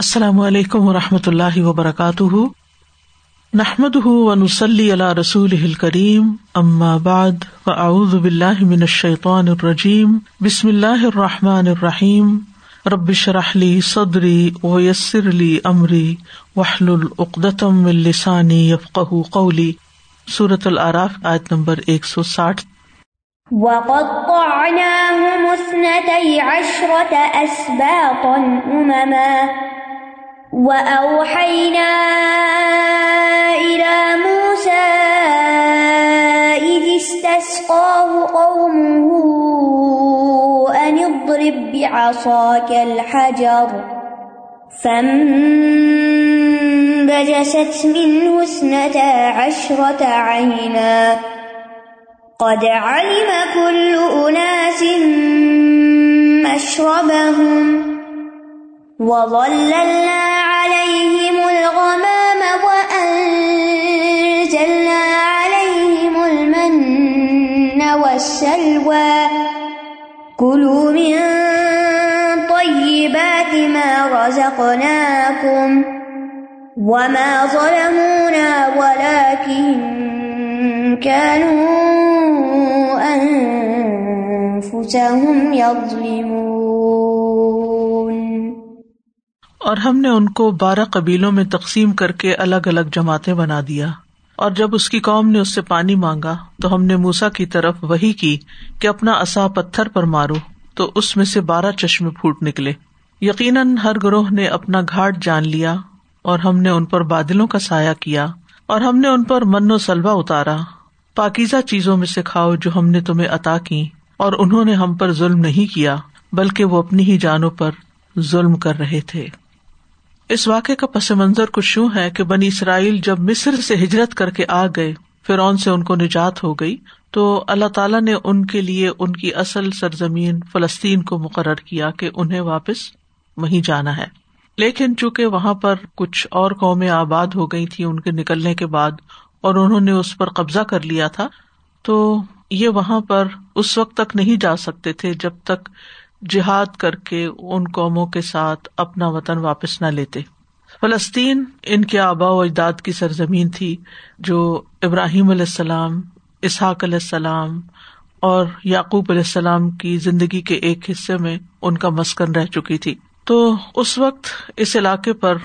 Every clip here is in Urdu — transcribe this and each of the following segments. السلام علیکم ورحمۃ اللہ وبرکاتہ، نحمده ونصلی علی رسوله الکریم، اما بعد، فاعوذ باللہ من الشیطان الرجیم، بسم اللہ الرحمن الرحیم، رب اشرح لی صدری ویسر لی امری واحلل عقدۃ من لسانی یفقہوا قولی۔ سورۃ الأعراف آیت نمبر 160۔ وَقَطَّعْنَاهُمُ اثْنَتَيْ عَشْرَةَ أَسْبَاطًا أُمَمًا وَأَوْحَيْنَا إِلَى مُوسَى إِذِ اسْتَسْقَاهُ قَوْمُهُ أَنِ اضْرِبْ بِعَصَاكَ الْحَجَرَ فَانْبَجَسَتْ مِنْهُ اثْنَتَا عَشْرَةَ عَيْنًا قَدْ عَلِمَ كُلُّ أُنَاسٍ مَّشْرَبَهُمْ وَظَلَّلْنَا عَلَيْهِمُ الْغَمَامَ وَأَنزَلْنَا عَلَيْهِمُ الْمَنَّ وَالسَّلْوَى كُلُوا مِن طَيِّبَاتِ مَا رَزَقْنَاكُمْ وَمَا ظَلَمُونَا وَلَكِن كَانُوا أَنفُسَهُمْ يَظْلِمُونَ۔ اور ہم نے ان کو 12 قبیلوں میں تقسیم کر کے الگ الگ جماعتیں بنا دیا، اور جب اس کی قوم نے اس سے پانی مانگا تو ہم نے موسیٰ کی طرف وحی کی کہ اپنا عصا پتھر پر مارو، تو اس میں سے 12 چشمے پھوٹ نکلے۔ یقیناً ہر گروہ نے اپنا گھاٹ جان لیا، اور ہم نے ان پر بادلوں کا سایہ کیا، اور ہم نے ان پر من و سلوہ اتارا، پاکیزہ چیزوں میں سے کھاؤ جو ہم نے تمہیں عطا کی، اور انہوں نے ہم پر ظلم نہیں کیا بلکہ وہ اپنی ہی جانوں پر ظلم کر رہے تھے۔ اس واقعے کا پس منظر کچھ یوں ہے کہ بنی اسرائیل جب مصر سے ہجرت کر کے آ گئے، فرعون سے ان کو نجات ہو گئی، تو اللہ تعالیٰ نے ان کے لیے ان کی اصل سرزمین فلسطین کو مقرر کیا کہ انہیں واپس وہیں جانا ہے، لیکن چونکہ وہاں پر کچھ اور قومیں آباد ہو گئی تھیں ان کے نکلنے کے بعد، اور انہوں نے اس پر قبضہ کر لیا تھا، تو یہ وہاں پر اس وقت تک نہیں جا سکتے تھے جب تک جہاد کر کے ان قوموں کے ساتھ اپنا وطن واپس نہ لیتے۔ فلسطین ان کے آبا و اجداد کی سرزمین تھی جو ابراہیم علیہ السلام، اسحاق علیہ السلام اور یعقوب علیہ السلام کی زندگی کے ایک حصے میں ان کا مسکن رہ چکی تھی۔ تو اس وقت اس علاقے پر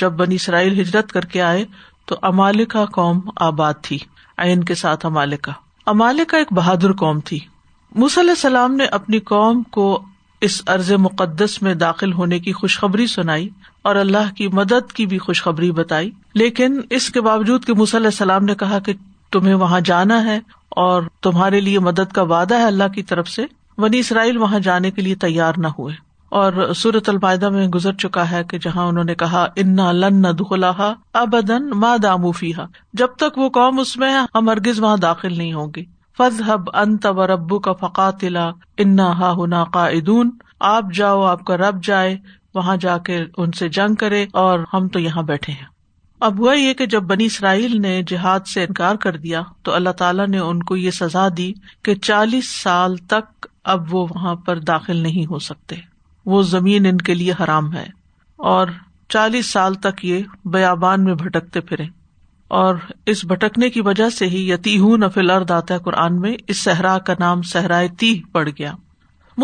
جب بنی اسرائیل ہجرت کر کے آئے تو امالیکا قوم آباد تھی، عین کے ساتھ امالیکا۔ امالیکا ایک بہادر قوم تھی۔ موسیٰ علیہ السلام نے اپنی قوم کو اس ارض مقدس میں داخل ہونے کی خوشخبری سنائی اور اللہ کی مدد کی بھی خوشخبری بتائی، لیکن اس کے باوجود کہ موسیٰ علیہ السلام نے کہا کہ تمہیں وہاں جانا ہے اور تمہارے لیے مدد کا وعدہ ہے اللہ کی طرف سے، بنی اسرائیل وہاں جانے کے لیے تیار نہ ہوئے۔ اور سورۃ المائدہ میں گزر چکا ہے کہ جہاں انہوں نے کہا انا لن ندخلھا ابدا ما داموا فیھا، جب تک وہ قوم اس میں ہے ہم ہرگز وہاں داخل نہیں ہوں گے۔ فَاذْهَبْ أَنْتَ وَرَبُّكَ فَقَاتِلَا إِنَّا هَاهُنَا قَاعِدُونَ، آپ جاؤ، آپ کا رب جائے، وہاں جا کے ان سے جنگ کرے اور ہم تو یہاں بیٹھے ہیں۔ اب ہوا یہ کہ جب بنی اسرائیل نے جہاد سے انکار کر دیا تو اللہ تعالیٰ نے ان کو یہ سزا دی کہ 40 سال تک اب وہ وہاں پر داخل نہیں ہو سکتے، وہ زمین ان کے لیے حرام ہے، اور 40 سال تک یہ بیابان میں بھٹکتے پھریں۔ اور اس بھٹکنے کی وجہ سے ہی یتیہون فی الارض آتا ہے قرآن میں، اس صحرا کا نام صحرائے تیہ پڑ گیا۔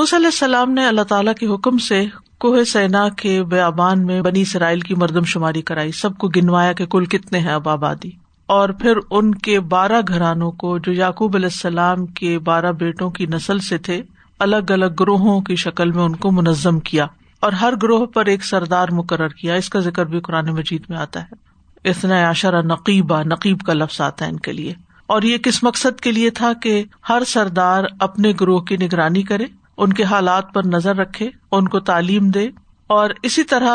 موسیٰ علیہ السلام نے اللہ تعالیٰ کے حکم سے کوہ سینا کے بیابان میں بنی اسرائیل کی مردم شماری کرائی، سب کو گنوایا کہ کل کتنے ہیں اب آبادی، اور پھر ان کے 12 گھرانوں کو جو یعقوب علیہ السلام کے 12 بیٹوں کی نسل سے تھے، الگ الگ گروہوں کی شکل میں ان کو منظم کیا، اور ہر گروہ پر ایک سردار مقرر کیا۔ اس کا ذکر بھی قرآن مجید میں آتا ہے، 12 نقیبہ، نقیب کا لفظ آتا ہے ان کے لیے۔ اور یہ کس مقصد کے لیے تھا کہ ہر سردار اپنے گروہ کی نگرانی کرے، ان کے حالات پر نظر رکھے، ان کو تعلیم دے، اور اسی طرح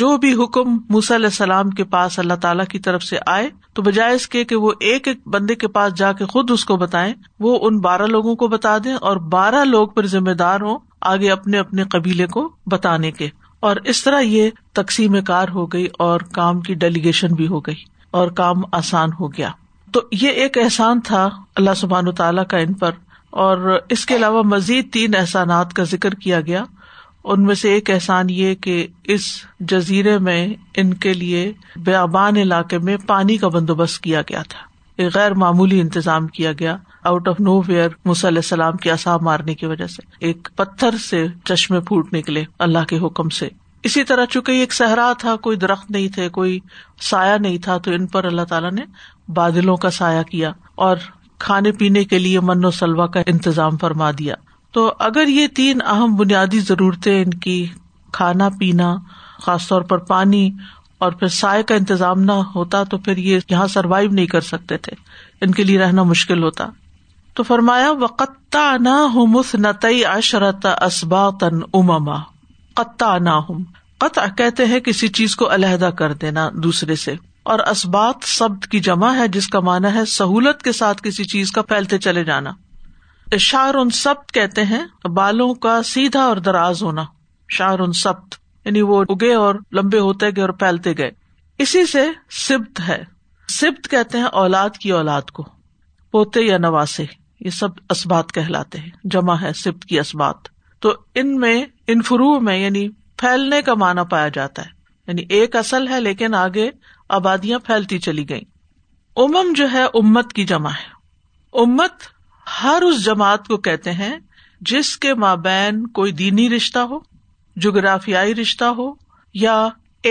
جو بھی حکم موسیٰ علیہ السلام کے پاس اللہ تعالیٰ کی طرف سے آئے تو بجائے اس کے کہ وہ ایک ایک بندے کے پاس جا کے خود اس کو بتائیں، وہ ان 12 لوگوں کو بتا دیں، اور 12 لوگ پر ذمہ دار ہوں آگے اپنے اپنے قبیلے کو بتانے کے، اور اس طرح یہ تقسیم کار ہو گئی اور کام کی ڈیلیگیشن بھی ہو گئی اور کام آسان ہو گیا۔ تو یہ ایک احسان تھا اللہ سبحانہ و تعالیٰ کا ان پر، اور اس کے علاوہ مزید 3 احسانات کا ذکر کیا گیا، ان میں سے ایک احسان یہ کہ اس جزیرے میں ان کے لیے بیابان علاقے میں پانی کا بندوبست کیا گیا تھا، ایک غیر معمولی انتظام کیا گیا آؤٹ آف نو ویئر موسیٰ علیہ السلام کے عصا مارنے کی وجہ سے، ایک پتھر سے چشمے پھوٹ نکلے اللہ کے حکم سے. اسی طرح چونکہ یہ ایک صحرا تھا، کوئی درخت نہیں تھے، کوئی سایہ نہیں تھا، تو ان پر اللہ تعالیٰ نے بادلوں کا سایہ کیا اور کھانے پینے کے لیے من و سلوہ کا انتظام فرما دیا. تو اگر یہ تین اہم بنیادی ضرورتیں ان کی، کھانا پینا خاص طور پر پانی اور پھر سائے کا انتظام نہ ہوتا تو پھر یہ یہاں سروائیو نہیں کر سکتے تھے، ان کے لیے رہنا مشکل ہوتا. تو فرمایا وَقَطَّعْنَاهُمُ اثْنَتَيْ عَشْرَةَ أَسْبَاطًا أُمَمًا. قَطَّعْنَاهُمْ، قطع کہتے ہیں کسی چیز کو علیحدہ کر دینا دوسرے سے، اور اسباط سبد کی جمع ہے جس کا معنی ہے سہولت کے ساتھ کسی چیز کا پھیلتے چلے جانا. شعرن سبت کہتے ہیں بالوں کا سیدھا اور دراز ہونا، شعرن سبت یعنی وہ اگے اور لمبے ہوتے گئے اور پھیلتے گئے. اسی سے سبت ہے، سبت کہتے ہیں اولاد کی اولاد کو، پوتے یا نواسے، یہ سب اسبات کہلاتے ہیں، جمع ہے سبت کی اسبات. تو ان میں، ان فروع میں یعنی پھیلنے کا معنی پایا جاتا ہے، یعنی ایک اصل ہے لیکن آگے آبادیاں پھیلتی چلی گئیں. امم جو ہے امت کی جمع ہے، امت ہر اس جماعت کو کہتے ہیں جس کے مابین کوئی دینی رشتہ ہو، جغرافیائی رشتہ ہو، یا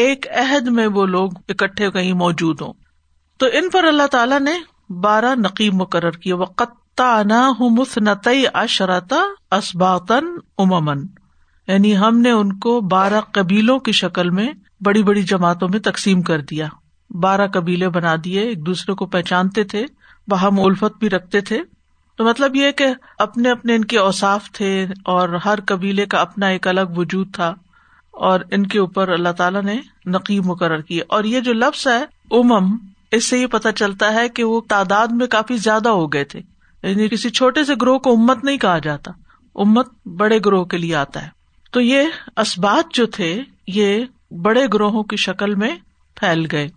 ایک عہد میں وہ لوگ اکٹھے کہیں موجود ہوں. تو ان پر اللہ تعالیٰ نے 12 نقیب مقرر کیے، وَقَطَّعْنَاهُمُ اثْنَتَيْ عَشْرَةَ أَسْبَاطًا أُمَمًا، یعنی ہم نے ان کو 12 قبیلوں کی شکل میں بڑی بڑی جماعتوں میں تقسیم کر دیا. 12 قبیلے بنا دیے، ایک دوسرے کو پہچانتے تھے، باہم الفت بھی رکھتے تھے. تو مطلب یہ کہ اپنے اپنے ان کے اوصاف تھے اور ہر قبیلے کا اپنا ایک الگ وجود تھا، اور ان کے اوپر اللہ تعالیٰ نے نقیب مقرر کیے. اور یہ جو لفظ ہے امم، اس سے یہ پتہ چلتا ہے کہ وہ تعداد میں کافی زیادہ ہو گئے تھے، یعنی کسی چھوٹے سے گروہ کو امت نہیں کہا جاتا، امت بڑے گروہ کے لیے آتا ہے. تو یہ اسبات جو تھے یہ بڑے گروہوں کی شکل میں پھیل گئے.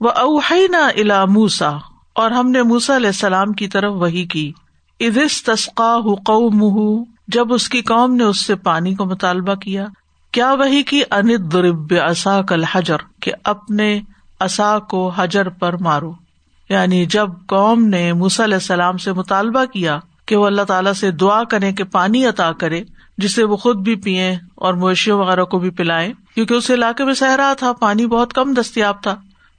وَأَوْحَيْنَا إِلَى مُوسَىٰ، اور ہم نے موسیٰ علیہ السلام کی طرف وحی کی. اِذِ اسْتَسْقَاهُ قَوْمُهُ، جب اس کی قوم نے اس سے پانی کو مطالبہ کیا. کیا وحی کی؟ اَنِ اضْرِب بِعَصَاكَ الْحَجَرَ، کہ اپنے عصا کو حجر پر مارو. یعنی جب قوم نے موسیٰ علیہ السلام سے مطالبہ کیا کہ وہ اللہ تعالیٰ سے دعا کریں کہ پانی عطا کرے جسے وہ خود بھی پیئیں اور مویشیوں وغیرہ کو بھی پلائیں، کیونکہ اس علاقے میں صحرا تھا، پانی بہت کم دستیاب تھا.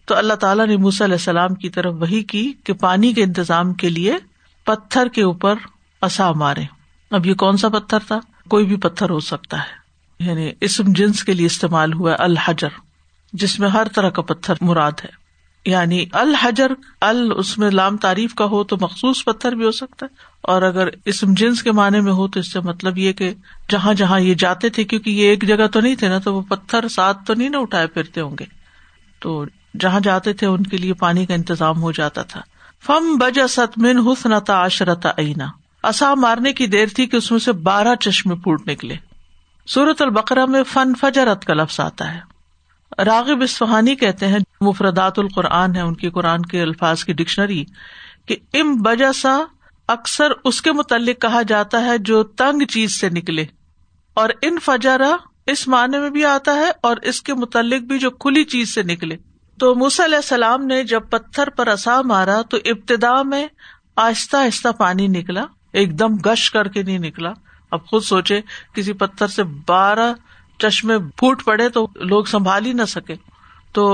تو اللہ تعالیٰ نے موسیٰ علیہ السلام کی طرف وحی کی کہ پانی کے انتظام کے لیے پتھر کے اوپر عصا مارے. اب یہ کون سا پتھر تھا؟ کوئی بھی پتھر ہو سکتا ہے، یعنی اسم جنس کے لیے استعمال ہوا ہے الحجر، جس میں ہر طرح کا پتھر مراد ہے. یعنی الحجر، اس میں لام تعریف کا ہو تو مخصوص پتھر بھی ہو سکتا ہے، اور اگر اسم جنس کے معنی میں ہو تو اس سے مطلب یہ کہ جہاں جہاں یہ جاتے تھے، کیونکہ یہ ایک جگہ تو نہیں تھے نا، تو وہ پتھر ساتھ تو نہیں نا اٹھائے پھرتے ہوں گے، تو جہاں جاتے تھے ان کے لیے پانی کا انتظام ہو جاتا تھا. فم بجست من حسنتا عشرتا عینا، عصا مارنے کی دیر تھی کہ اس میں سے 12 چشمے پھوٹ نکلے. سورۃ البقرہ میں فن فجرت کا لفظ آتا ہے. راغب اصفہانی کہتے ہیں، مفردات القرآن ہے ان کی، قرآن کے الفاظ کی ڈکشنری، کہ ام بجسا اکثر اس کے متعلق کہا جاتا ہے جو تنگ چیز سے نکلے، اور ان فجرا اس معنی میں بھی آتا ہے اور اس کے متعلق بھی جو کھلی چیز سے نکلے. تو موسیٰ علیہ السلام نے جب پتھر پر عصا مارا تو ابتدا میں آہستہ آہستہ پانی نکلا، ایک دم گش کر کے نہیں نکلا. اب خود سوچے کسی پتھر سے 12 چشمے پھوٹ پڑے تو لوگ سنبھال ہی نہ سکے. تو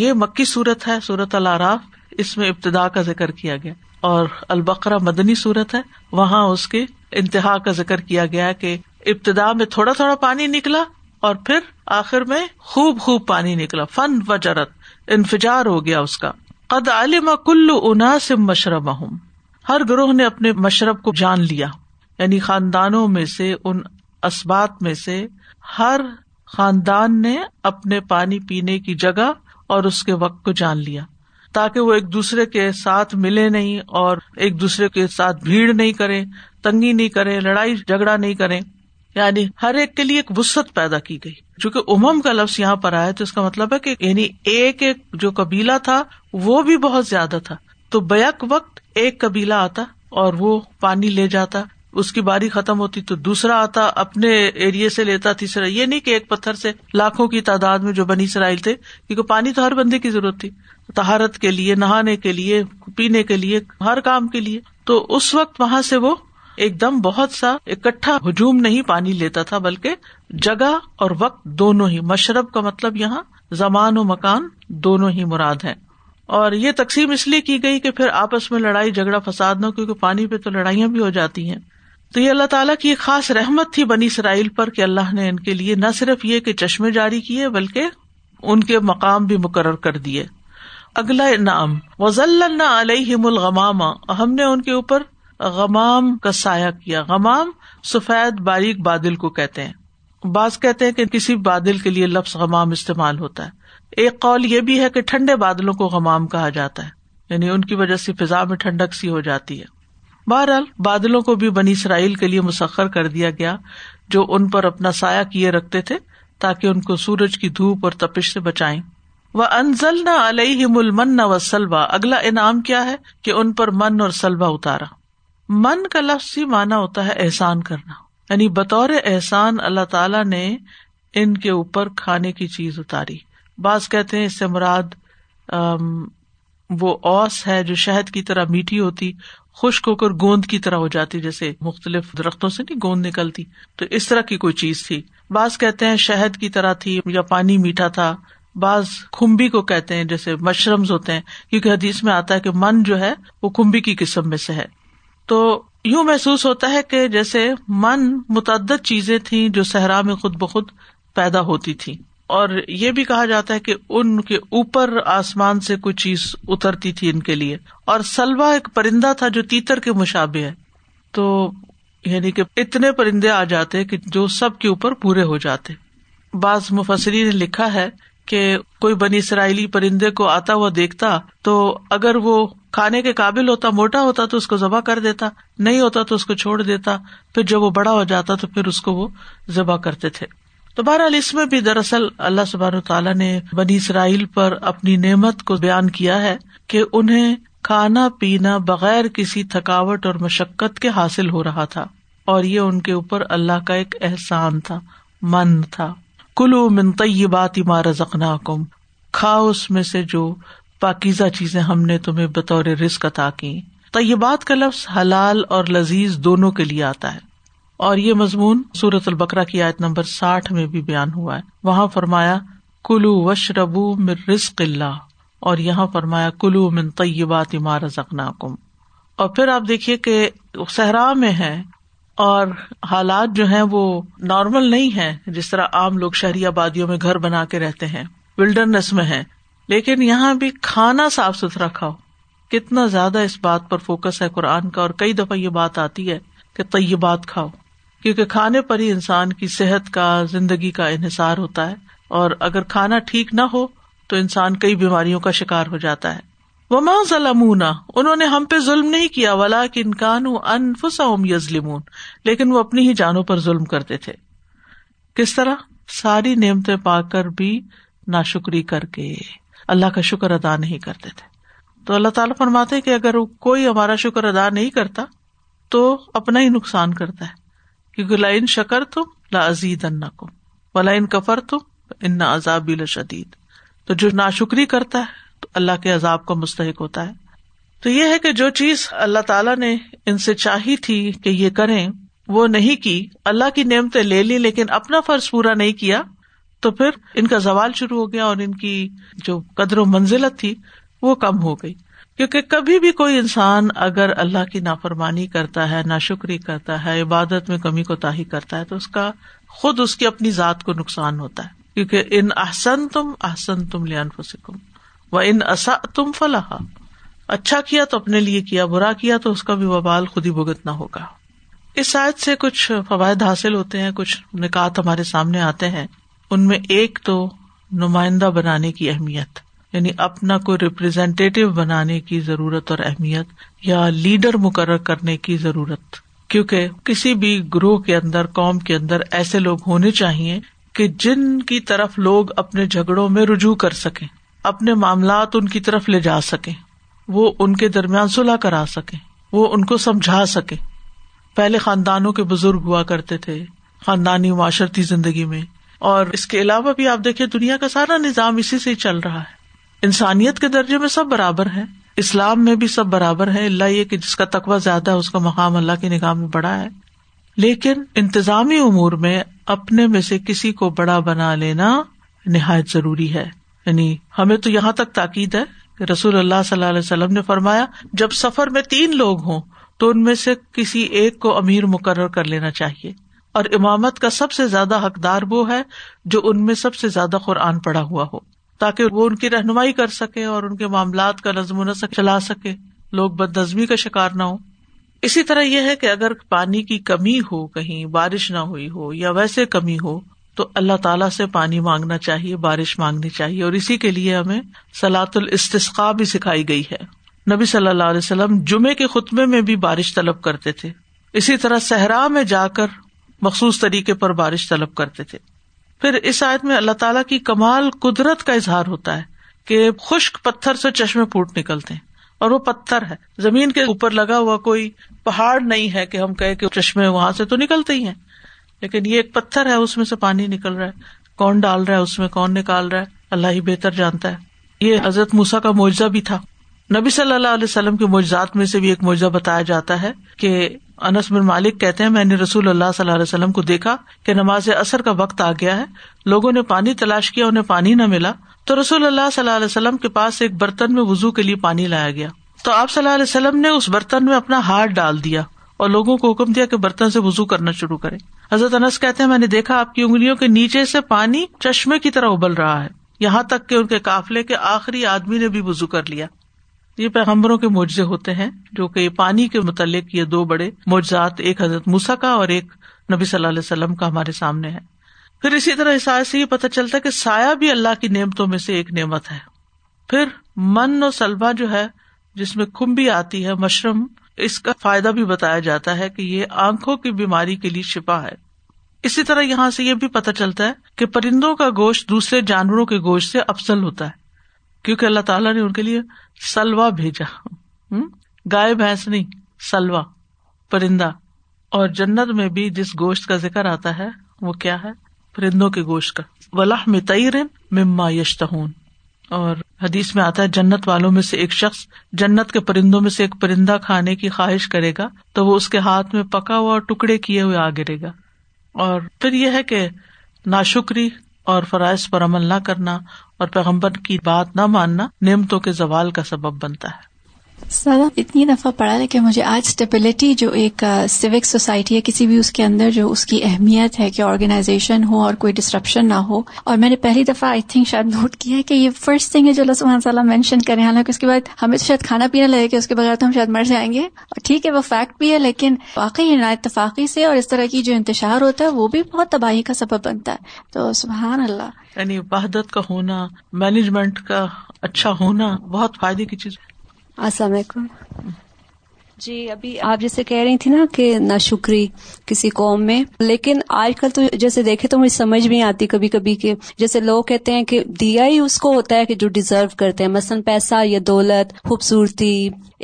یہ مکی سورت ہے، سورت العراف، اس میں ابتدا کا ذکر کیا گیا، اور البقرہ مدنی سورت ہے، وہاں اس کے انتہا کا ذکر کیا گیا کہ ابتدا میں تھوڑا تھوڑا پانی نکلا اور پھر آخر میں خوب خوب پانی نکلا. فن وجرت، انفجار ہو گیا اس کا. قد علم کل اناس مشربہم، ہر گروہ نے اپنے مشرب کو جان لیا. یعنی خاندانوں میں سے، ان اسبات میں سے ہر خاندان نے اپنے پانی پینے کی جگہ اور اس کے وقت کو جان لیا، تاکہ وہ ایک دوسرے کے ساتھ ملے نہیں اور ایک دوسرے کے ساتھ بھیڑ نہیں کریں، تنگی نہیں کریں، لڑائی جھگڑا نہیں کریں. یعنی ہر ایک کے لیے ایک وسعت پیدا کی گئی. چونکہ امم کا لفظ یہاں پر آیا تو اس کا مطلب ہے کہ یعنی ایک ایک جو قبیلہ تھا وہ بھی بہت زیادہ تھا، تو بیک وقت ایک قبیلہ آتا اور وہ پانی لے جاتا. اس کی باری ختم ہوتی تو دوسرا آتا اپنے ایریے سے لیتا تیسرا. یہ نہیں کہ ایک پتھر سے لاکھوں کی تعداد میں جو بنی اسرائیل تھے، کیونکہ پانی تو ہر بندے کی ضرورت تھی، طہارت کے لیے، نہانے کے لیے، پینے کے لیے، ہر کام کے لیے. تو اس وقت وہاں سے وہ ایک دم بہت سا اکٹھا ہجوم نہیں پانی لیتا تھا، بلکہ جگہ اور وقت دونوں ہی، مشرب کا مطلب یہاں زمان و مکان دونوں ہی مراد ہیں. اور یہ تقسیم اس لیے کی گئی کہ پھر آپس میں لڑائی جھگڑا فساد نہ ہو، کیونکہ پانی پہ تو لڑائیاں بھی ہو جاتی ہیں. تو یہ اللہ تعالیٰ کی خاص رحمت تھی بنی اسرائیل پر کہ اللہ نے ان کے لیے نہ صرف یہ کہ چشمے جاری کیے، بلکہ ان کے مقام بھی مقرر کر دیے. اگلا انعام، وَظَلَّلْنَا عَلَيْهِمُ الْغَمَامَ، ہم نے ان کے اوپر غمام کا سایہ کیا. غمام سفید باریک بادل کو کہتے ہیں. بعض کہتے ہیں کہ کسی بادل کے لیے لفظ غمام استعمال ہوتا ہے. ایک قول یہ بھی ہے کہ ٹھنڈے بادلوں کو غمام کہا جاتا ہے، یعنی ان کی وجہ سے فضا میں ٹھنڈک سی ہو جاتی ہے. بہرحال بادلوں کو بھی بنی اسرائیل کے لیے مسخر کر دیا گیا، جو ان پر اپنا سایہ کیے رکھتے تھے تاکہ ان کو سورج کی دھوپ اور تپش سے بچائیں. وَأَنزَلْنَا عَلَيْهِمُ الْمَنَّ وَالسَّلْوَىٰ، اگلا انعام کیا ہے کہ ان پر من اور سلوہ اتارا. من کا لفظ ہی معنی ہوتا ہے احسان کرنا، یعنی بطور احسان اللہ تعالیٰ نے ان کے اوپر کھانے کی چیز اتاری. بعض کہتے ہیں اس سے مراد وہ اوس ہے جو شہد کی طرح میٹھی ہوتی، خشک ہو کر گوند کی طرح ہو جاتی، جیسے مختلف درختوں سے نہیں گوند نکلتی، تو اس طرح کی کوئی چیز تھی. بعض کہتے ہیں شہد کی طرح تھی یا پانی میٹھا تھا. بعض کھمبی کو کہتے ہیں، جیسے مشرمز ہوتے ہیں، کیونکہ حدیث میں آتا ہے کہ من جو ہے وہ کھمبی کی قسم میں سے ہے. تو یوں محسوس ہوتا ہے کہ جیسے من متعدد چیزیں تھیں جو صحرا میں خود بخود پیدا ہوتی تھیں. اور یہ بھی کہا جاتا ہے کہ ان کے اوپر آسمان سے کوئی چیز اترتی تھی ان کے لیے. اور سلوا ایک پرندہ تھا جو تیتر کے مشابہ ہے، تو یعنی کہ اتنے پرندے آ جاتے کہ جو سب کے اوپر پورے ہو جاتے. بعض مفسرین نے لکھا ہے کہ کوئی بنی اسرائیلی پرندے کو آتا ہوا دیکھتا تو اگر وہ کھانے کے قابل ہوتا، موٹا ہوتا تو اس کو ذبح کر دیتا، نہیں ہوتا تو اس کو چھوڑ دیتا، پھر جب وہ بڑا ہو جاتا تو پھر اس کو وہ ذبح کرتے تھے. تو بہرحال اس میں بھی دراصل اللہ سبحانہ وتعالیٰ نے بنی اسرائیل پر اپنی نعمت کو بیان کیا ہے کہ انہیں کھانا پینا بغیر کسی تھکاوٹ اور مشقت کے حاصل ہو رہا تھا، اور یہ ان کے اوپر اللہ کا ایک احسان تھا، من تھا. کلوا من طیبات ما رزقناکم، کھاؤ اس میں سے جو پاکیزہ چیزیں ہم نے تمہیں بطور رزق عطا کی. طیبات کا لفظ حلال اور لذیذ دونوں کے لیے آتا ہے، اور یہ مضمون سورۃ البقرہ کی آیت نمبر 60 میں بھی بیان ہوا ہے. وہاں فرمایا کلو واشربوا من رزق اللہ، اور یہاں فرمایا کلو من طیبات ما رزقناکم. اور پھر آپ دیکھیے کہ صحرا میں ہیں اور حالات جو ہیں وہ نارمل نہیں ہیں، جس طرح عام لوگ شہری آبادیوں میں گھر بنا کے رہتے ہیں، ولڈرنس میں ہیں. لیکن یہاں بھی کھانا صاف ستھرا کھاؤ. کتنا زیادہ اس بات پر فوکس ہے قرآن کا، اور کئی دفعہ یہ بات آتی ہے کہ طیبات کھاؤ، کیونکہ کھانے پر ہی انسان کی صحت کا، زندگی کا انحصار ہوتا ہے. اور اگر کھانا ٹھیک نہ ہو تو انسان کئی بیماریوں کا شکار ہو جاتا ہے. وما ظلمونا، انہوں نے ہم پہ ظلم نہیں کیا، ولکن کانوا انفسہم یظلمون، لیکن وہ اپنی ہی جانوں پر ظلم کرتے تھے. کس طرح؟ ساری نعمتیں پا کر بھی ناشکری کر کے اللہ کا شکر ادا نہیں کرتے تھے. تو اللہ تعالیٰ فرماتے کہ اگر کوئی ہمارا شکر ادا نہیں کرتا تو اپنا ہی نقصان کرتا ہے، کیونکہ لئن شکرتم لأزیدنکم ولئن کفرتم ان عذابی لشدید. تو جو ناشکری کرتا ہے تو اللہ کے عذاب کا مستحق ہوتا ہے. تو یہ ہے کہ جو چیز اللہ تعالیٰ نے ان سے چاہی تھی کہ یہ کریں وہ نہیں کی، اللہ کی نعمتیں لے لی لیکن اپنا فرض پورا نہیں کیا، تو پھر ان کا زوال شروع ہو گیا اور ان کی جو قدر و منزلت تھی وہ کم ہو گئی. کیونکہ کبھی بھی کوئی انسان اگر اللہ کی نافرمانی کرتا ہے، ناشکری کرتا ہے، عبادت میں کمی کوتاہی کرتا ہے، تو اس کا خود اس کی اپنی ذات کو نقصان ہوتا ہے. کیونکہ ان احسنتم احسنتم لانفسکم وان اسأتم فلہا، اچھا کیا تو اپنے لیے کیا، برا کیا تو اس کا بھی وبال خود ہی بھگتنا ہوگا. اس آیت سے کچھ فوائد حاصل ہوتے ہیں، کچھ نکات ہمارے سامنے آتے ہیں. ان میں ایک تو نمائندہ بنانے کی اہمیت، یعنی اپنا کوئی ریپریزنٹیٹو بنانے کی ضرورت اور اہمیت، یا لیڈر مقرر کرنے کی ضرورت. کیونکہ کسی بھی گروہ کے اندر، قوم کے اندر ایسے لوگ ہونے چاہیے کہ جن کی طرف لوگ اپنے جھگڑوں میں رجوع کر سکیں، اپنے معاملات ان کی طرف لے جا سکیں، وہ ان کے درمیان صلح کرا سکیں، وہ ان کو سمجھا سکیں. پہلے خاندانوں کے بزرگ ہوا کرتے تھے خاندانی معاشرتی زندگی میں، اور اس کے علاوہ بھی آپ دیکھیں دنیا کا سارا نظام اسی سے ہی چل رہا ہے. انسانیت کے درجے میں سب برابر ہیں، اسلام میں بھی سب برابر ہیں، اللہ یہ کہ جس کا تقویٰ زیادہ ہے اس کا مقام اللہ کی نگاہ میں بڑا ہے، لیکن انتظامی امور میں اپنے میں سے کسی کو بڑا بنا لینا نہایت ضروری ہے. یعنی ہمیں تو یہاں تک تاکید ہے کہ رسول اللہ صلی اللہ علیہ وسلم نے فرمایا جب سفر میں 3 لوگ ہوں تو ان میں سے کسی ایک کو امیر مقرر کر لینا چاہیے، اور امامت کا سب سے زیادہ حقدار وہ ہے جو ان میں سب سے زیادہ قرآن پڑھا ہوا ہو، تاکہ وہ ان کی رہنمائی کر سکے اور ان کے معاملات کا نظم و نسق چلا سکے، لوگ بد نظمی کا شکار نہ ہو. اسی طرح یہ ہے کہ اگر پانی کی کمی ہو، کہیں بارش نہ ہوئی ہو یا ویسے کمی ہو، تو اللہ تعالیٰ سے پانی مانگنا چاہیے، بارش مانگنی چاہیے. اور اسی کے لیے ہمیں صلاۃ الاستسقاء بھی سکھائی گئی ہے. نبی صلی اللہ علیہ وسلم جمعے کے خطبے میں بھی بارش طلب کرتے تھے، اسی طرح صحرا میں جا کر مخصوص طریقے پر بارش طلب کرتے تھے. پھر اس آیت میں اللہ تعالیٰ کی کمال قدرت کا اظہار ہوتا ہے کہ خشک پتھر سے چشمے پھوٹ نکلتے ہیں، اور وہ پتھر ہے، زمین کے اوپر لگا ہوا کوئی پہاڑ نہیں ہے کہ ہم کہے کہ چشمے وہاں سے تو نکلتے ہی ہیں، لیکن یہ ایک پتھر ہے، اس میں سے پانی نکل رہا ہے. کون ڈال رہا ہے اس میں، کون نکال رہا ہے، اللہ ہی بہتر جانتا ہے. یہ حضرت موسیٰ کا معجزہ بھی تھا. نبی صلی اللہ علیہ وسلم کے معجزات میں سے بھی ایک معجزہ بتایا جاتا ہے کہ انس بن مالک کہتے ہیں میں نے رسول اللہ صلی اللہ علیہ وسلم کو دیکھا کہ نماز عصر کا وقت آ گیا ہے، لوگوں نے پانی تلاش کیا، انہیں پانی نہ ملا، تو رسول اللہ صلی اللہ علیہ وسلم کے پاس ایک برتن میں وضو کے لیے پانی لایا گیا، تو آپ صلی اللہ علیہ وسلم نے اس برتن میں اپنا ہاتھ ڈال دیا اور لوگوں کو حکم دیا کہ برتن سے وضو کرنا شروع کریں. حضرت انس کہتے ہیں میں نے دیکھا آپ کی انگلیوں کے نیچے سے پانی چشمے کی طرح ابل رہا ہے، یہاں تک کہ ان کے قافلے کے آخری آدمی نے بھی وضو کر لیا. یہ پیغمبروں کے معجزے ہوتے ہیں، جو کہ پانی کے متعلق یہ 2 بڑے معجزات، ایک حضرت موسیٰ کا اور ایک نبی صلی اللہ علیہ وسلم کا ہمارے سامنے ہے. پھر اسی طرح اس آیت سے یہ پتہ چلتا ہے کہ سایہ بھی اللہ کی نعمتوں میں سے ایک نعمت ہے. پھر من و سلبہ جو ہے، جس میں کھمبی آتی ہے، مشرم، اس کا فائدہ بھی بتایا جاتا ہے کہ یہ آنکھوں کی بیماری کے لیے شفا ہے. اسی طرح یہاں سے یہ بھی پتہ چلتا ہے کہ پرندوں کا گوشت دوسرے جانوروں کے گوشت سے افضل ہوتا ہے، کیونکہ اللہ تعالیٰ نے ان کے لیے سلوا بھیجا، گائے بھینس نہیں، سلوا پرندہ. اور جنت میں بھی جس گوشت کا ذکر آتا ہے وہ کیا ہے؟ پرندوں کے گوشت کا. وَلَحْمِ طَيْرٍ مِمَّا يَشْتَهُونَ. اور حدیث میں آتا ہے جنت والوں میں سے ایک شخص جنت کے پرندوں میں سے ایک پرندہ کھانے کی خواہش کرے گا تو وہ اس کے ہاتھ میں پکا ہوا اور ٹکڑے کیے ہوئے آ گرے گا. اور پھر یہ ہے کہ ناشکری اور فرائض پر عمل نہ کرنا اور پیغمبر کی بات نہ ماننا نعمتوں کے زوال کا سبب بنتا ہے. سارا اتنی دفعہ پڑھا ہے کہ مجھے آج اسٹیبلٹی جو ایک سیوک سوسائٹی ہے کسی بھی، اس کے اندر جو اس کی اہمیت ہے کہ آرگنائزیشن ہو اور کوئی ڈسٹرپشن نہ ہو. اور میں نے پہلی دفعہ آئی تھنک شاید نوٹ کیا ہے کہ یہ فرسٹ تھنگ ہے جو اللہ سبحانہ تعالیٰ مینشن کریں، حالانکہ اس کے بعد ہمیں تو شاید کھانا پینا لگے کہ اس کے بغیر تو ہم شاید مر جائیں گے، اور ٹھیک ہے وہ فیکٹ بھی ہے، لیکن واقعی نا اتفاقی سے اور اس طرح کی جو انتشار ہوتا ہے وہ بھی بہت تباہی کا سبب بنتا ہے. تو سبحان اللہ، یعنی وحدت کا ہونا، مینجمنٹ کا اچھا ہونا بہت فائدے کی چیز. السلام علیکم. جی ابھی آپ جیسے کہہ رہی تھی نا کہ ناشکری کسی قوم میں، لیکن آج کل تو جیسے دیکھے تو مجھے سمجھ بھی آتی کبھی کبھی کہ جیسے لوگ کہتے ہیں کہ دیا ہی اس کو ہوتا ہے کہ جو ڈیزرو کرتے ہیں، مثلا پیسہ یا دولت، خوبصورتی،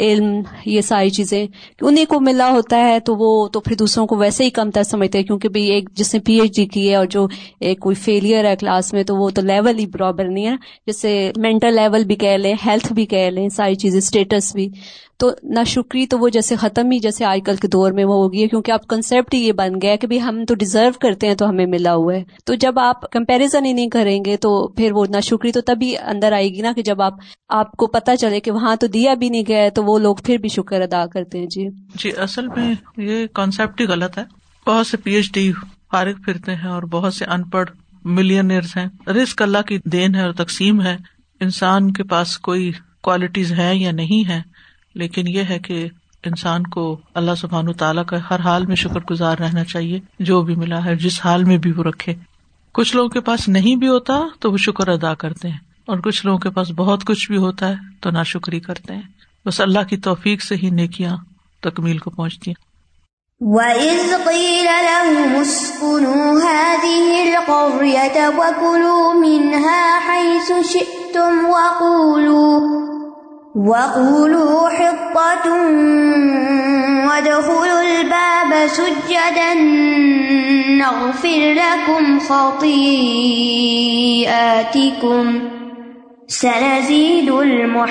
علم، یہ ساری چیزیں انہیں کو ملا ہوتا ہے، تو وہ تو پھر دوسروں کو ویسے ہی کم تر سمجھتے ہیں، کیونکہ بھی ایک جس نے پی ایچ ڈی کی ہے اور جو ایک کوئی فیلئر ہے کلاس میں تو وہ تو لیول ہی برابر نہیں ہے، جیسے مینٹل لیول بھی کہہ لیں، ہیلتھ بھی کہہ لیں، ساری چیزیں، اسٹیٹس بھی. تو ناشکری تو وہ جیسے ختم ہی جیسے آج کل کے دور میں وہ ہو گئی ہے، کیونکہ اب کنسیپٹ ہی یہ بن گیا ہے کہ بھی ہم تو ڈیزرو کرتے ہیں تو ہمیں ملا ہوا ہے. تو جب آپ کمپیریزن ہی نہیں کریں گے تو پھر وہ ناشکری تو تبھی اندر آئے گی نا، کہ جب آپ کو پتہ چلے کہ وہاں تو دیا بھی نہیں گیا ہے تو وہ لوگ پھر بھی شکر ادا کرتے ہیں. جی اصل میں یہ کانسیپٹ ہی غلط ہے. بہت سے پی ایچ ڈی فارغ پھرتے ہیں اور بہت سے ان پڑھ ملینئرز ہیں. رزق اللہ کی دین ہے اور تقسیم ہے، انسان کے پاس کوئی کوالٹیز ہیں یا نہیں ہیں، لیکن یہ ہے کہ انسان کو اللہ سبحانہ و تعالیٰ کا ہر حال میں شکر گزار رہنا چاہیے، جو بھی ملا ہے جس حال میں بھی وہ رکھے. کچھ لوگوں کے پاس نہیں بھی ہوتا تو وہ شکر ادا کرتے ہیں، اور کچھ لوگوں کے پاس بہت کچھ بھی ہوتا ہے تو ناشکری کرتے ہیں. بس اللہ کی توفیق سے ہی نیکیاں تکمیل کو پہنچتی ہیں. وَإِذْ قِيلَ لَهُمُ اسْكُنُوا هَٰذِهِ الْقَرْيَةَ وَكُلُوا مِنْهَا حَيْثُ شِئْتُمْ وَقُولُوا حِطَّةٌ وادخلوا الباب سجدا نغفر لكم خطيئاتكم سنزيد المحسنين.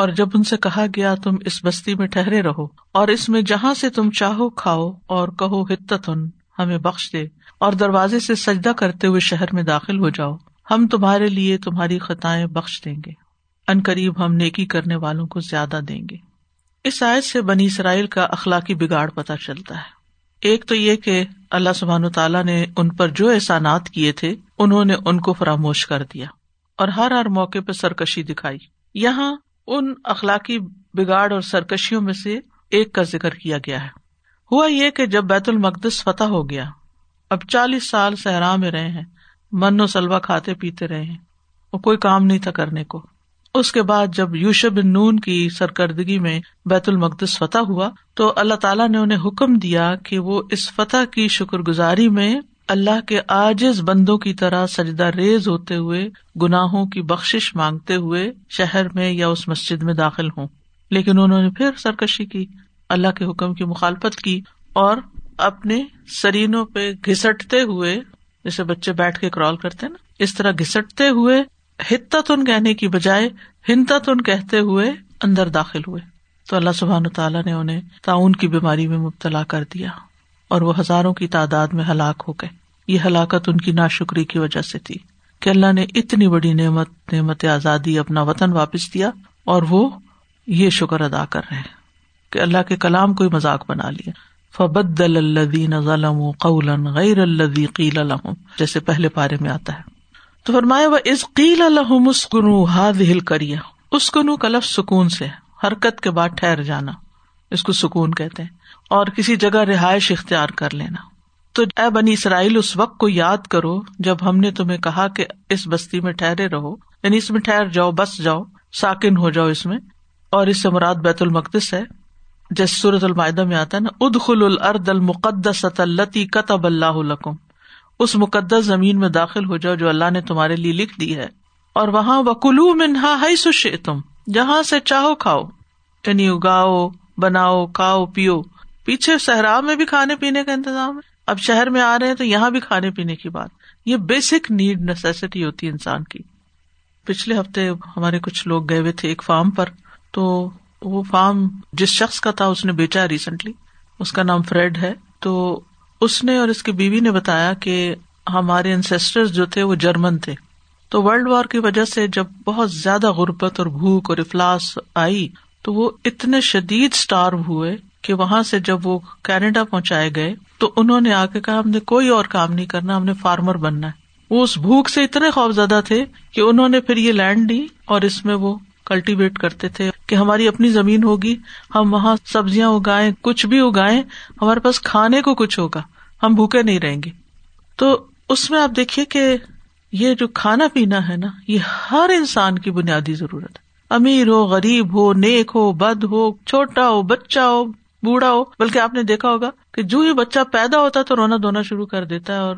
اور جب ان سے کہا گیا تم اس بستی میں ٹھہرے رہو اور اس میں جہاں سے تم چاہو کھاؤ اور کہو حتتن ہمیں بخش دے، اور دروازے سے سجدہ کرتے ہوئے شہر میں داخل ہو جاؤ، ہم تمہارے لیے تمہاری خطائیں بخش دیں گے، ان قریب ہم نیکی کرنے والوں کو زیادہ دیں گے. اس آیت سے بنی اسرائیل کا اخلاقی بگاڑ پتہ چلتا ہے. ایک تو یہ کہ اللہ سبحانہ تعالیٰ نے ان پر جو احسانات کیے تھے انہوں نے ان کو فراموش کر دیا اور ہر ہر موقع پہ سرکشی دکھائی. یہاں ان اخلاقی بگاڑ اور سرکشیوں میں سے ایک کا ذکر کیا گیا ہے. ہوا یہ کہ جب بیت المقدس فتح ہو گیا، اب 40 سال صحرا میں رہے ہیں، من و سلوا کھاتے پیتے رہے ہیں اور کوئی کام نہیں تھا کرنے کو. اس کے بعد جب یوشع بن نون کی سرکردگی میں بیت المقدس فتح ہوا تو اللہ تعالیٰ نے انہیں حکم دیا کہ وہ اس فتح کی شکر گزاری میں اللہ کے عاجز بندوں کی طرح سجدہ ریز ہوتے ہوئے گناہوں کی بخشش مانگتے ہوئے شہر میں یا اس مسجد میں داخل ہوں، لیکن انہوں نے پھر سرکشی کی، اللہ کے حکم کی مخالفت کی اور اپنے سرینوں پہ گھسٹتے ہوئے، جیسے بچے بیٹھ کے کرال کرتے نا، اس طرح گھسٹتے ہوئے حتتن کہنے کی بجائے ہنتتن کہتے ہوئے اندر داخل ہوئے. تو اللہ سبحانہ تعالیٰ نے انہیں طاعون کی بیماری میں مبتلا کر دیا اور وہ ہزاروں کی تعداد میں ہلاک ہو گئے. یہ ہلاکت ان کی ناشکری کی وجہ سے تھی کہ اللہ نے اتنی بڑی نعمت آزادی، اپنا وطن واپس دیا، اور وہ یہ شکر ادا کر رہے ہیں کہ اللہ کے کلام کو مذاق بنا لیا. فبدل الذین ظلموا قولا غیر الذی قیل لہم، جیسے پہلے پارے میں آتا ہے. تو فرمایا وَإِذْ قِيلَ لَهُمُ اسْكُنُوا هَٰذِهِ الْقَرْيَةَ. اسْكُنُوا کا لفظ سکون سے، حرکت کے بعد ٹھہر جانا، اس کو سکون کہتے ہیں، اور کسی جگہ رہائش اختیار کر لینا. تو اے بنی اسرائیل، اس وقت کو یاد کرو جب ہم نے تمہیں کہا کہ اس بستی میں ٹھہرے رہو، یعنی اس میں ٹھہر جاؤ، بس جاؤ، ساکن ہو جاؤ اس میں. اور اس سے مراد بیت المقدس ہے، جیسے سورۃ المائدہ میں آتا ہے نا، ادخلوا الارض المقدسۃ التی کتب اللہ لکم، اس مقدس زمین میں داخل ہو جاؤ جو اللہ نے تمہارے لیے لکھ دی ہے، اور وہاں وکلوا منہا حیث شئتم، جہاں سے چاہو کھاؤ، یعنی اگاؤ، بناؤ، کھاؤ، پیو. پیچھے صحرا میں بھی کھانے پینے کا انتظام ہے، اب شہر میں آ رہے ہیں تو یہاں بھی کھانے پینے کی بات. یہ بیسک نیڈ، نیسیسٹی ہوتی ہے انسان کی. پچھلے ہفتے ہمارے کچھ لوگ گئے ہوئے تھے ایک فارم پر، تو وہ فارم جس شخص کا تھا اس نے بیچا ریسنٹلی، اس کا نام فریڈ ہے. تو اس نے اور اس کی بیوی نے بتایا کہ ہمارے انسیسٹرز جو تھے وہ جرمن تھے، تو ورلڈ وار کی وجہ سے جب بہت زیادہ غربت اور بھوک اور افلاس آئی تو وہ اتنے شدید سٹارو ہوئے کہ وہاں سے جب وہ کینیڈا پہنچائے گئے تو انہوں نے آ کے کہا ہم نے کوئی اور کام نہیں کرنا، ہم نے فارمر بننا ہے. وہ اس بھوک سے اتنے خوفزدہ تھے کہ انہوں نے پھر یہ لینڈ دی اور اس میں وہ کلٹیویٹ کرتے تھے کہ ہماری اپنی زمین ہوگی، ہم وہاں سبزیاں اگائیں، کچھ بھی اگائیں، ہمارے پاس کھانے کو کچھ ہوگا، ہم بھوکے نہیں رہیں گے. تو اس میں آپ دیکھیے کہ یہ جو کھانا پینا ہے نا، یہ ہر انسان کی بنیادی ضرورت ہے، امیر ہو، غریب ہو، نیک ہو، بد ہو، چھوٹا ہو، بچہ ہو، بوڑھا ہو. بلکہ آپ نے دیکھا ہوگا کہ جو ہی بچہ پیدا ہوتا ہے تو رونا دھونا شروع کر دیتا ہے اور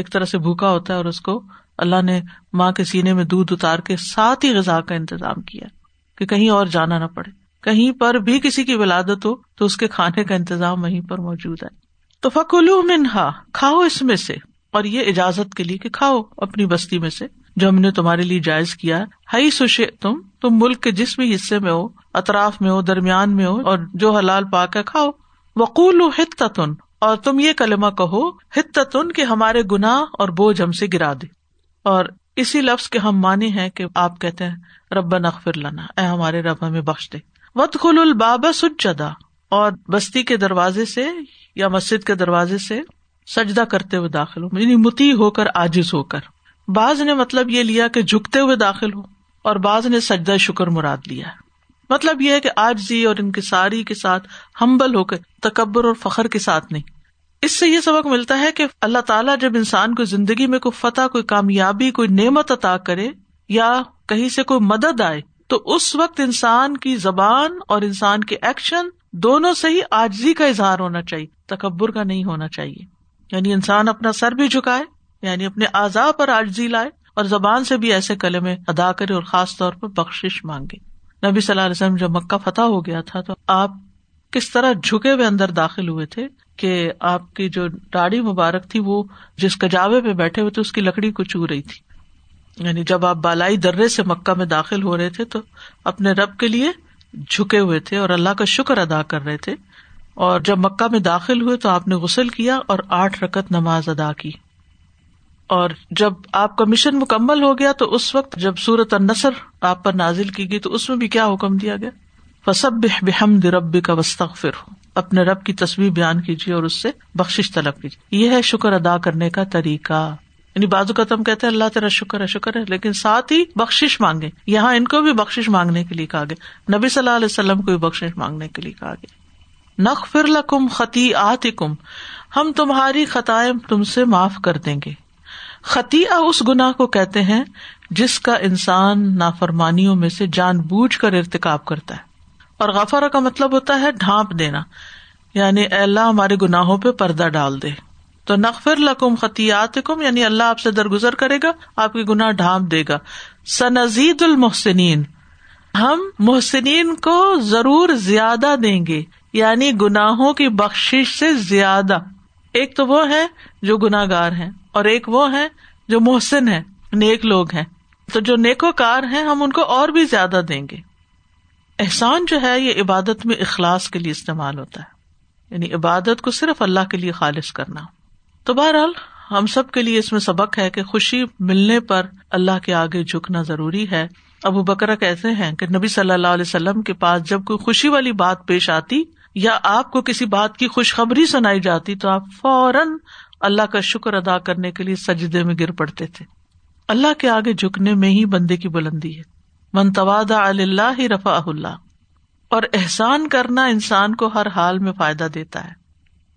ایک طرح سے بھوکا ہوتا ہے، اور اس کو اللہ نے ماں کے سینے میں دودھ اتار کے ساتھ ہی غذا کا انتظام کیا کہ کہیں اور جانا نہ پڑے. کہیں پر بھی کسی کی ولادت ہو تو اس کے کھانے کا انتظام وہیں پر موجود ہے. تو فَكُلُوا مِنْهَا، کھاؤ اس میں سے، اور یہ اجازت کے لیے کہ کھاؤ اپنی بستی میں سے جو ہم نے تمہارے لیے جائز کیا ہے. حیث شئتم، تم ملک کے جس بھی حصے میں ہو، اطراف میں ہو، درمیان میں ہو، اور جو حلال پاک ہے کھاؤ. وَقُولُوا حِطَّةٌ، اور تم یہ کلمہ کہو حِطَّةٌ، کہ ہمارے گناہ اور بوجھ ہم سے گرا دے. اور اسی لفظ کے ہم معنی ہیں کہ آپ کہتے ہیں ربنا اغفر لنا، اے ہمارے رب ہمیں بخش دے. وادخلوا الباب سجدا، اور بستی کے دروازے سے یا مسجد کے دروازے سے سجدہ کرتے ہوئے داخل ہو، یعنی مطیع ہو کر، عاجز ہو کر. بعض نے مطلب یہ لیا کہ جھکتے ہوئے داخل ہو، اور بعض نے سجدہ شکر مراد لیا ہے. مطلب یہ ہے کہ عاجزی اور انکساری کے ساتھ، ہمبل ہو کر، تکبر اور فخر کے ساتھ نہیں. اس سے یہ سبق ملتا ہے کہ اللہ تعالیٰ جب انسان کو زندگی میں کوئی فتح، کوئی کامیابی، کوئی نعمت عطا کرے یا کہیں سے کوئی مدد آئے تو اس وقت انسان کی زبان اور انسان کے ایکشن دونوں سے ہی عاجزی کا اظہار ہونا چاہیے، تکبر کا نہیں ہونا چاہیے. یعنی انسان اپنا سر بھی جھکائے، یعنی اپنے اعضاء پر عاجزی لائے، اور زبان سے بھی ایسے کلمے ادا کرے، اور خاص طور پر بخشش مانگے. نبی صلی اللہ علیہ وسلم جب مکہ فتح ہو گیا تھا تو آپ کس طرح جھکے ہوئے اندر داخل ہوئے تھے کہ آپ کی جو داڑھی مبارک تھی وہ جس کجاوے پہ بیٹھے ہوئے تھے اس کی لکڑی کو چھو رہی تھی. یعنی جب آپ بالائی درے سے مکہ میں داخل ہو رہے تھے تو اپنے رب کے لیے جھکے ہوئے تھے اور اللہ کا شکر ادا کر رہے تھے. اور جب مکہ میں داخل ہوئے تو آپ نے غسل کیا اور 8 رکعت نماز ادا کی. اور جب آپ کا مشن مکمل ہو گیا تو اس وقت جب سورۃ النصر آپ پر نازل کی گئی تو اس میں بھی کیا حکم دیا گیا؟ فسبح بحمد ربک واستغفر، اپنے رب کی تسبیح بیان کیجیے اور اس سے بخشش طلب کیجیے. یہ ہے شکر ادا کرنے کا طریقہ. یعنی بعض اوقات ہم کہتے ہیں اللہ تیرا شکر ہے شکر ہے، لیکن ساتھ ہی بخشش مانگے. یہاں ان کو بھی بخشش مانگنے کے لیے کہا گیا، نبی صلی اللہ علیہ وسلم کو بھی بخشش مانگنے کے لیے کہا گیا. نغفر لکم خطیئاتکم، ہم تمہاری خطائیں تم سے معاف کر دیں گے. خطیئہ اس گناہ کو کہتے ہیں جس کا انسان نافرمانیوں میں سے جان بوجھ کر ارتکاب کرتا ہے. اور غفرہ کا مطلب ہوتا ہے ڈھانپ دینا، یعنی اے اللہ ہمارے گناہوں پہ پردہ ڈال دے. تو نغفر لکم خطیئاتکم یعنی اللہ آپ سے درگزر کرے گا، آپ کے گناہ ڈھانپ دے گا. سنزید المحسنین، ہم محسنین کو ضرور زیادہ دیں گے، یعنی گناہوں کی بخشش سے زیادہ. ایک تو وہ ہے جو گناہگار ہیں اور ایک وہ ہیں جو محسن ہیں، نیک لوگ ہیں. تو جو نیکوکار ہیں ہم ان کو اور بھی زیادہ دیں گے. احسان جو ہے یہ عبادت میں اخلاص کے لیے استعمال ہوتا ہے، یعنی عبادت کو صرف اللہ کے لیے خالص کرنا. تو بہرحال ہم سب کے لیے اس میں سبق ہے کہ خوشی ملنے پر اللہ کے آگے جھکنا ضروری ہے. ابو بکرہ کہتے ہیں کہ نبی صلی اللہ علیہ وسلم کے پاس جب کوئی خوشی والی بات پیش آتی یا آپ کو کسی بات کی خوشخبری سنائی جاتی تو آپ فوراً اللہ کا شکر ادا کرنے کے لیے سجدے میں گر پڑتے تھے. اللہ کے آگے جھکنے میں ہی بندے کی بلندی ہے. من تواضع للہ رفعہ اللہ، اور احسان کرنا انسان کو ہر حال میں فائدہ دیتا ہے.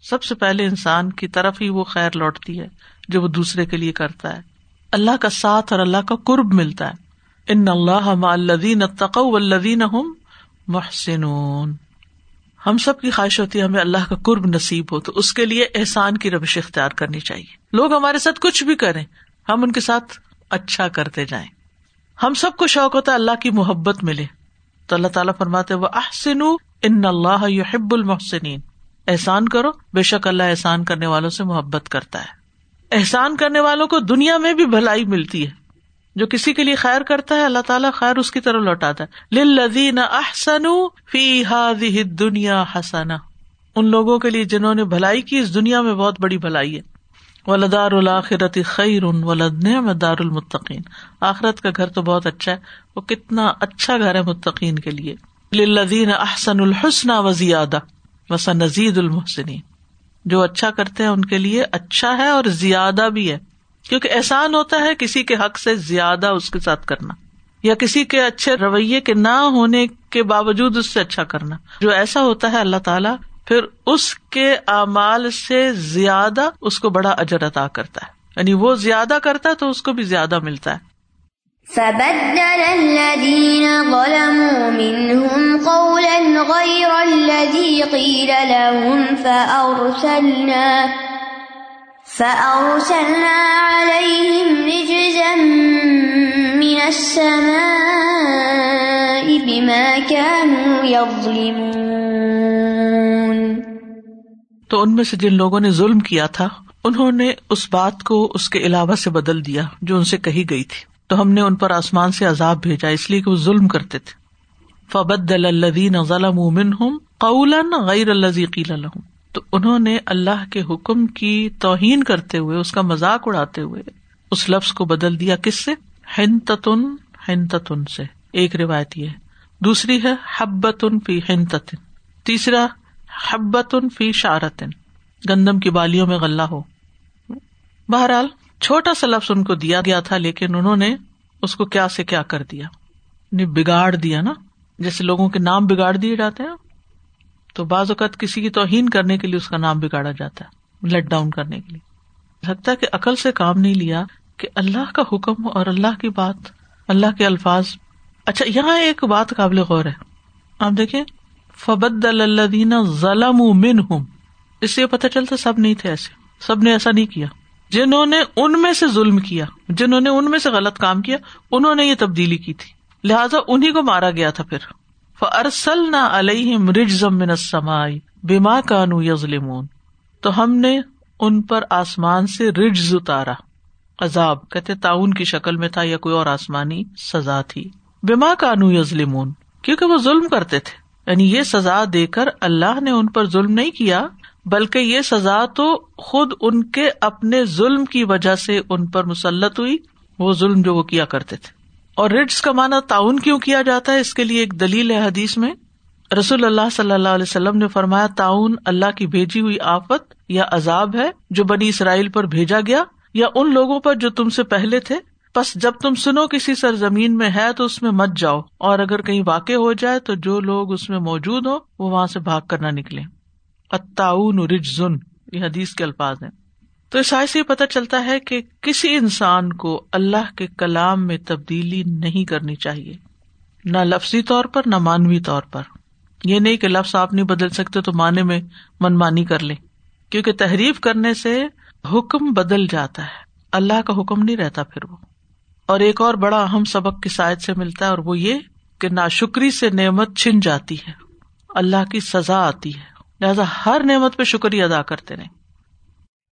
سب سے پہلے انسان کی طرف ہی وہ خیر لوٹتی ہے جو وہ دوسرے کے لیے کرتا ہے. اللہ کا ساتھ اور اللہ کا قرب ملتا ہے. ان اللہ مع الذین اتقوا والذین هم محسنون. ہم سب کی خواہش ہوتی ہے ہمیں اللہ کا قرب نصیب ہو، تو اس کے لیے احسان کی روش اختیار کرنی چاہیے. لوگ ہمارے ساتھ کچھ بھی کریں ہم ان کے ساتھ اچھا کرتے جائیں. ہم سب کو شوق ہوتا ہے اللہ کی محبت ملے، تو اللہ تعالیٰ فرماتے ہیں وَأَحْسِنُوا إِنَّ اللَّهَ يُحِبُّ الْمُحْسِنِينَ، احسان کرو بے شک اللہ احسان کرنے والوں سے محبت کرتا ہے. احسان کرنے والوں کو دنیا میں بھی بھلائی ملتی ہے. جو کسی کے لیے خیر کرتا ہے اللہ تعالیٰ خیر اس کی طرف لوٹاتا ہے. للذین احسنوا فی ہذہ الدنیا حسنہ، ان لوگوں کے لیے جنہوں نے بھلائی کی اس دنیا میں بہت بڑی بھلائی ہے. ولدار الاخرۃ خیر ولنعم دار المتقین، آخرت کا گھر تو بہت اچھا ہے، وہ کتنا اچھا گھر ہے متقین کے لیے. للذین احسنوا الحسنی وزیادہ وسنزید المحسنین، جو اچھا کرتے ہیں ان کے لیے اچھا ہے اور زیادہ بھی ہے. کیونکہ احسان ہوتا ہے کسی کے حق سے زیادہ اس کے ساتھ کرنا، یا کسی کے اچھے رویے کے نہ ہونے کے باوجود اس سے اچھا کرنا. جو ایسا ہوتا ہے اللہ تعالیٰ پھر اس کے اعمال سے زیادہ اس کو بڑا اجر عطا کرتا ہے، یعنی وہ زیادہ کرتا ہے تو اس کو بھی زیادہ ملتا ہے. فَبَدَّلَ الَّذِينَ ظَلَمُوا مِنْهُمْ قَوْلًا غَيْرَ الَّذِي قِيلَ لَهُمْ فَأَرْسَلْنَا عَلَيْهِمْ رِجْزًا مِّنَ السَّمَاءِ بِمَا كَانُوا يَظْلِمُونَ. تو ان میں سے جن لوگوں نے ظلم کیا تھا انہوں نے اس بات کو اس کے علاوہ سے بدل دیا جو ان سے کہی گئی تھی، تو ہم نے ان پر آسمان سے عذاب بھیجا اس لیے کہ وہ ظلم کرتے تھے. فَبَدَّلَ الَّذِينَ ظَلَمُوا مِنْهُمْ قَوْلًا غَيْرَ الَّذِي قِيلَ لَهُمْ، تو انہوں نے اللہ کے حکم کی توہین کرتے ہوئے، اس کا مذاق اڑاتے ہوئے اس لفظ کو بدل دیا. کس سے؟ حنتتن، حنتتن سے. ایک روایت یہ ہے، دوسری ہے حبتن فی حنتتن، تیسرا حبتن فی شعرتن، گندم کی بالیوں میں غلہ ہو. بہرحال چھوٹا سا لفظ ان کو دیا گیا تھا لیکن انہوں نے اس کو کیا سے کیا کر دیا، بگاڑ دیا نا. جیسے لوگوں کے نام بگاڑ دیے جاتے ہیں تو بعض اوقات کسی کی توہین کرنے کے لیے اس کا نام بگاڑا جاتا ہے، لیٹ ڈاؤن کرنے کے لیے. لگتا ہے کہ عقل سے کام نہیں لیا کہ اللہ کا حکم اور اللہ کی بات، اللہ کے الفاظ. اچھا یہاں ایک بات قابل غور ہے، آپ دیکھیں فبدل الذین ظلموا منہم، اس سے پتہ چلتا سب نہیں تھے ایسے، سب نے ایسا نہیں کیا. جنہوں نے ان میں سے ظلم کیا، جنہوں نے ان میں سے غلط کام کیا، انہوں نے یہ تبدیلی کی تھی. لہذا انہی کو مارا گیا تھا۔ پھر فَأَرْسَلْنَا عَلَيْهِمْ رِجْزًا مِّنَ السَّمَاءِ بِمَا كَانُوا يَظْلِمُونَ، تو ہم نے ان پر آسمان سے رجز اتارا، عذاب کہتے تعاون کی شکل میں تھا یا کوئی اور آسمانی سزا تھی، بِمَا كَانُوا يَظْلِمُونَ کیونکہ وہ ظلم کرتے تھے، یعنی یہ سزا دے کر اللہ نے ان پر ظلم نہیں کیا بلکہ یہ سزا تو خود ان کے اپنے ظلم کی وجہ سے ان پر مسلط ہوئی، وہ ظلم جو وہ کیا کرتے تھے۔ اور رجز کا معنی تعاون کیوں کیا جاتا ہے، اس کے لیے ایک دلیل ہے حدیث میں، رسول اللہ صلی اللہ علیہ وسلم نے فرمایا تعاون اللہ کی بھیجی ہوئی آفت یا عذاب ہے جو بنی اسرائیل پر بھیجا گیا یا ان لوگوں پر جو تم سے پہلے تھے، پس جب تم سنو کسی سرزمین میں ہے تو اس میں مت جاؤ، اور اگر کہیں واقع ہو جائے تو جو لوگ اس میں موجود ہوں وہ وہاں سے بھاگ کر نہ نکلیں۔ التعاون رجزن، یہ حدیث کے الفاظ ہیں۔ تو اس آیت سے پتہ چلتا ہے کہ کسی انسان کو اللہ کے کلام میں تبدیلی نہیں کرنی چاہیے، نہ لفظی طور پر نہ معنوی طور پر۔ یہ نہیں کہ لفظ آپ نہیں بدل سکتے تو معنی میں منمانی کر لیں، کیونکہ تحریف کرنے سے حکم بدل جاتا ہے، اللہ کا حکم نہیں رہتا پھر وہ۔ اور ایک اور بڑا اہم سبق اس آیت سے ملتا ہے، اور وہ یہ کہ ناشکری سے نعمت چھن جاتی ہے، اللہ کی سزا آتی ہے، لہذا ہر نعمت پہ شکریہ ادا کرتے رہیں۔